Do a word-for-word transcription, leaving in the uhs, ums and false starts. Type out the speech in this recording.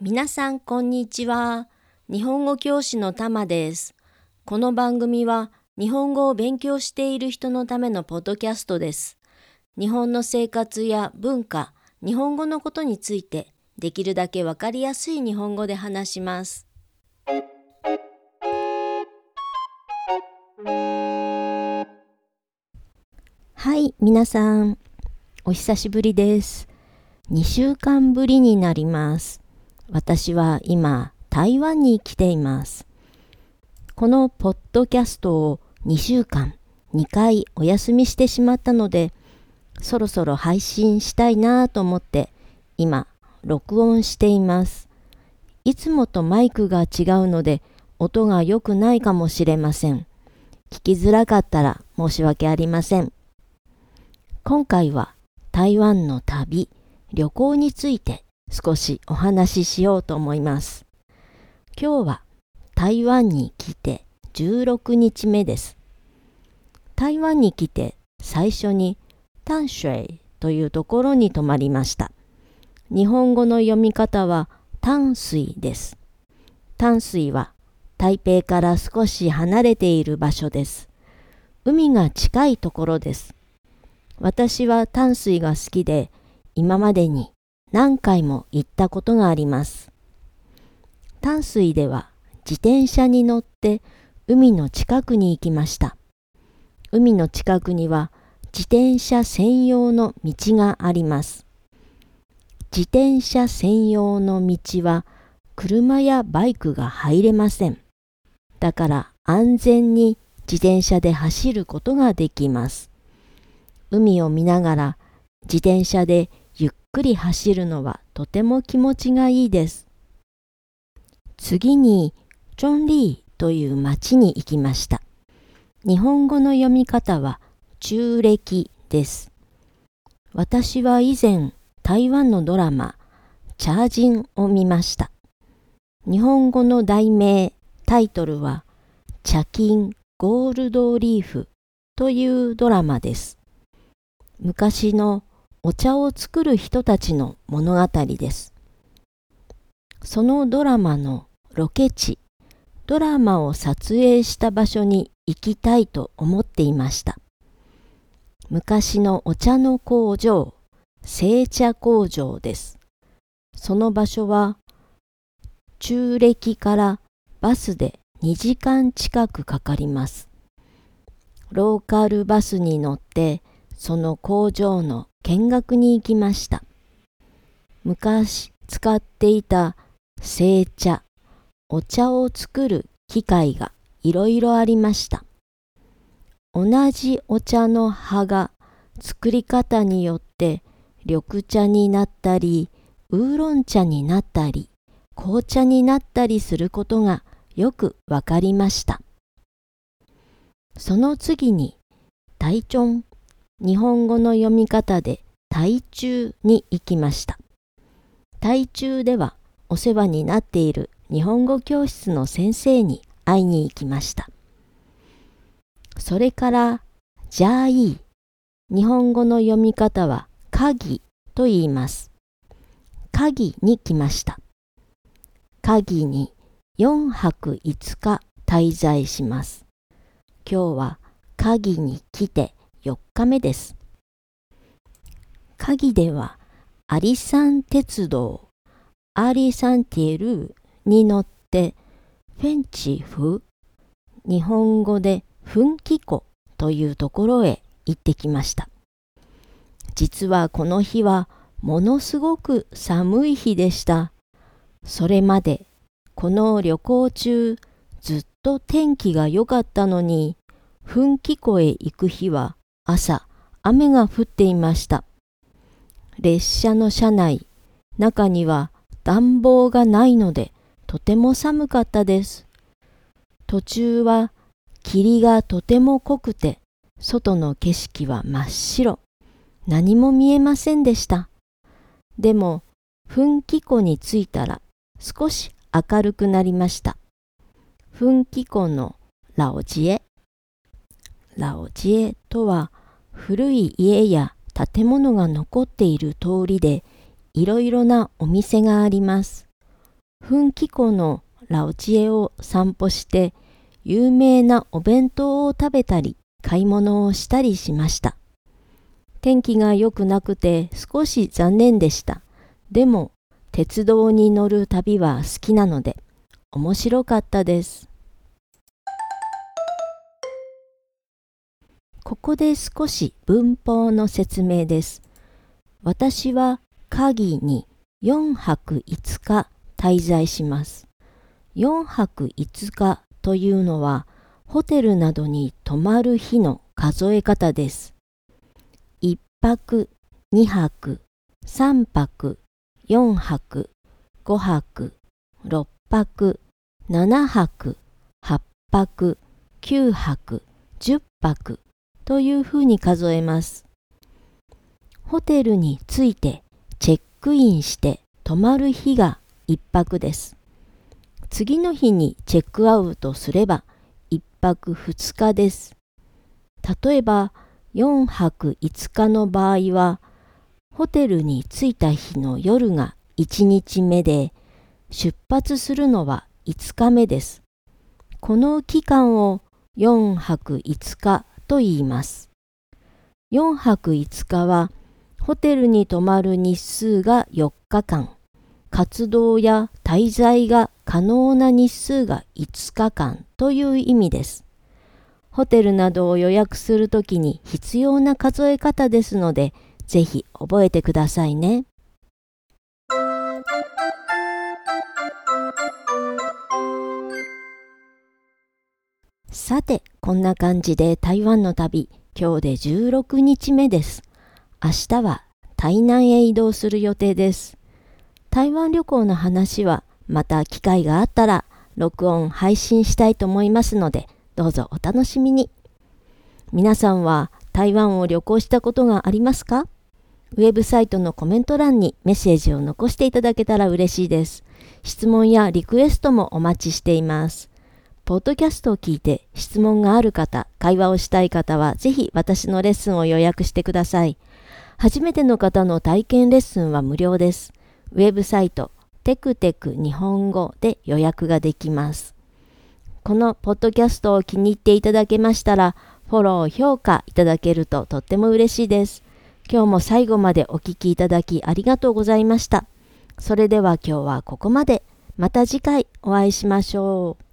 皆さんこんにちは。日本語教師のたまです。この番組は日本語を勉強している人のためのポッドキャストです。日本の生活や文化、日本語のことについてできるだけわかりやすい日本語で話します。はい、皆さん、お久しぶりです。にしゅうかんぶりになります。私は今、台湾に来ています。このポッドキャストをにしゅうかん、にかいお休みしてしまったので、そろそろ配信したいなと思って、今、録音しています。いつもとマイクが違うので、音が良くないかもしれません。聞きづらかったら申し訳ありません。今回は台湾の旅、旅行について、少しお話ししようと思います。今日は台湾に来てじゅうろくにちめです。台湾に来て最初に淡水というところに泊まりました。日本語の読み方は淡水です。淡水は台北から少し離れている場所です。海が近いところです。私は淡水が好きで今までに何回も行ったことがあります。淡水では自転車に乗って海の近くに行きました。海の近くには自転車専用の道があります。自転車専用の道は車やバイクが入れません。だから安全に自転車で走ることができます。海を見ながら自転車でゆっくり走るのはとても気持ちがいいです。次にチョンリーという町に行きました。日本語の読み方は中暦です。私は以前台湾のドラマチャージンを見ました。日本語の題名、タイトルはチャキンゴールドリーフというドラマです。昔のお茶を作る人たちの物語です。そのドラマのロケ地、ドラマを撮影した場所に行きたいと思っていました。昔のお茶の工場、製茶工場です。その場所は、中暦からバスでにじかん近くかかります。ローカルバスに乗って、その工場の見学に行きました。昔使っていた製茶、お茶を作る機械がいろいろありました。同じお茶の葉が作り方によって緑茶になったり、ウーロン茶になったり、紅茶になったりすることがよくわかりました。その次に台中、日本語の読み方で台中に行きました。台中ではお世話になっている日本語教室の先生に会いに行きました。それからジャーイー、日本語の読み方は鍵と言います。鍵に来ました。鍵によんはくいつか滞在します。今日は鍵に来てよっかめです。鍵では阿里山鉄道、阿里山鐵路に乗ってフェンチフ、日本語で噴気湖というところへ行ってきました。実はこの日はものすごく寒い日でした。それまでこの旅行中ずっと天気が良かったのに噴気湖へ行く日は朝、雨が降っていました。列車の車内、中には暖房がないので、とても寒かったです。途中は霧がとても濃くて、外の景色は真っ白。何も見えませんでした。でも、噴気湖に着いたら少し明るくなりました。噴気湖の老街。老街とは古い家や建物が残っている通りでいろいろなお店があります。奮起湖のラオチエを散歩して、有名なお弁当を食べたり、買い物をしたりしました。天気が良くなくて少し残念でした。でも、鉄道に乗る旅は好きなので、面白かったです。ここで少し文法の説明です。私は嘉義によんはくいつか滞在します。よんはくいつかというのは、ホテルなどに泊まる日の数え方です。いっぱく、にはく、さんぱく、よんはく、ごはく、ろっぱく、ななはく、はっぱく、きゅうはく、じゅっぱくというふうに数えます。ホテルに着いてチェックインして泊まる日がいっぱくです。次の日にチェックアウトすればいっぱくふつかです。例えばよんはくいつかの場合は、ホテルに着いた日の夜がいちにちめで、出発するのはいつかめです。この期間をよんはくいつかと言います。よんはくいつかは、ホテルに泊まる日数がよっかかん、活動や滞在が可能な日数がいつかかんという意味です。ホテルなどを予約するときに必要な数え方ですので、ぜひ覚えてくださいね。さて、こんな感じで台湾の旅、今日でじゅうろくにちめです。明日は台南へ移動する予定です。台湾旅行の話はまた機会があったら録音配信したいと思いますので、どうぞお楽しみに。皆さんは台湾を旅行したことがありますか？ウェブサイトのコメント欄にメッセージを残していただけたら嬉しいです。質問やリクエストもお待ちしています。ポッドキャストを聞いて質問がある方、会話をしたい方はぜひ私のレッスンを予約してください。初めての方の体験レッスンは無料です。ウェブサイトテクテク日本語で予約ができます。このポッドキャストを気に入っていただけましたら、フォロー、評価いただけるととっても嬉しいです。今日も最後までお聞きいただきありがとうございました。それでは今日はここまで。また次回お会いしましょう。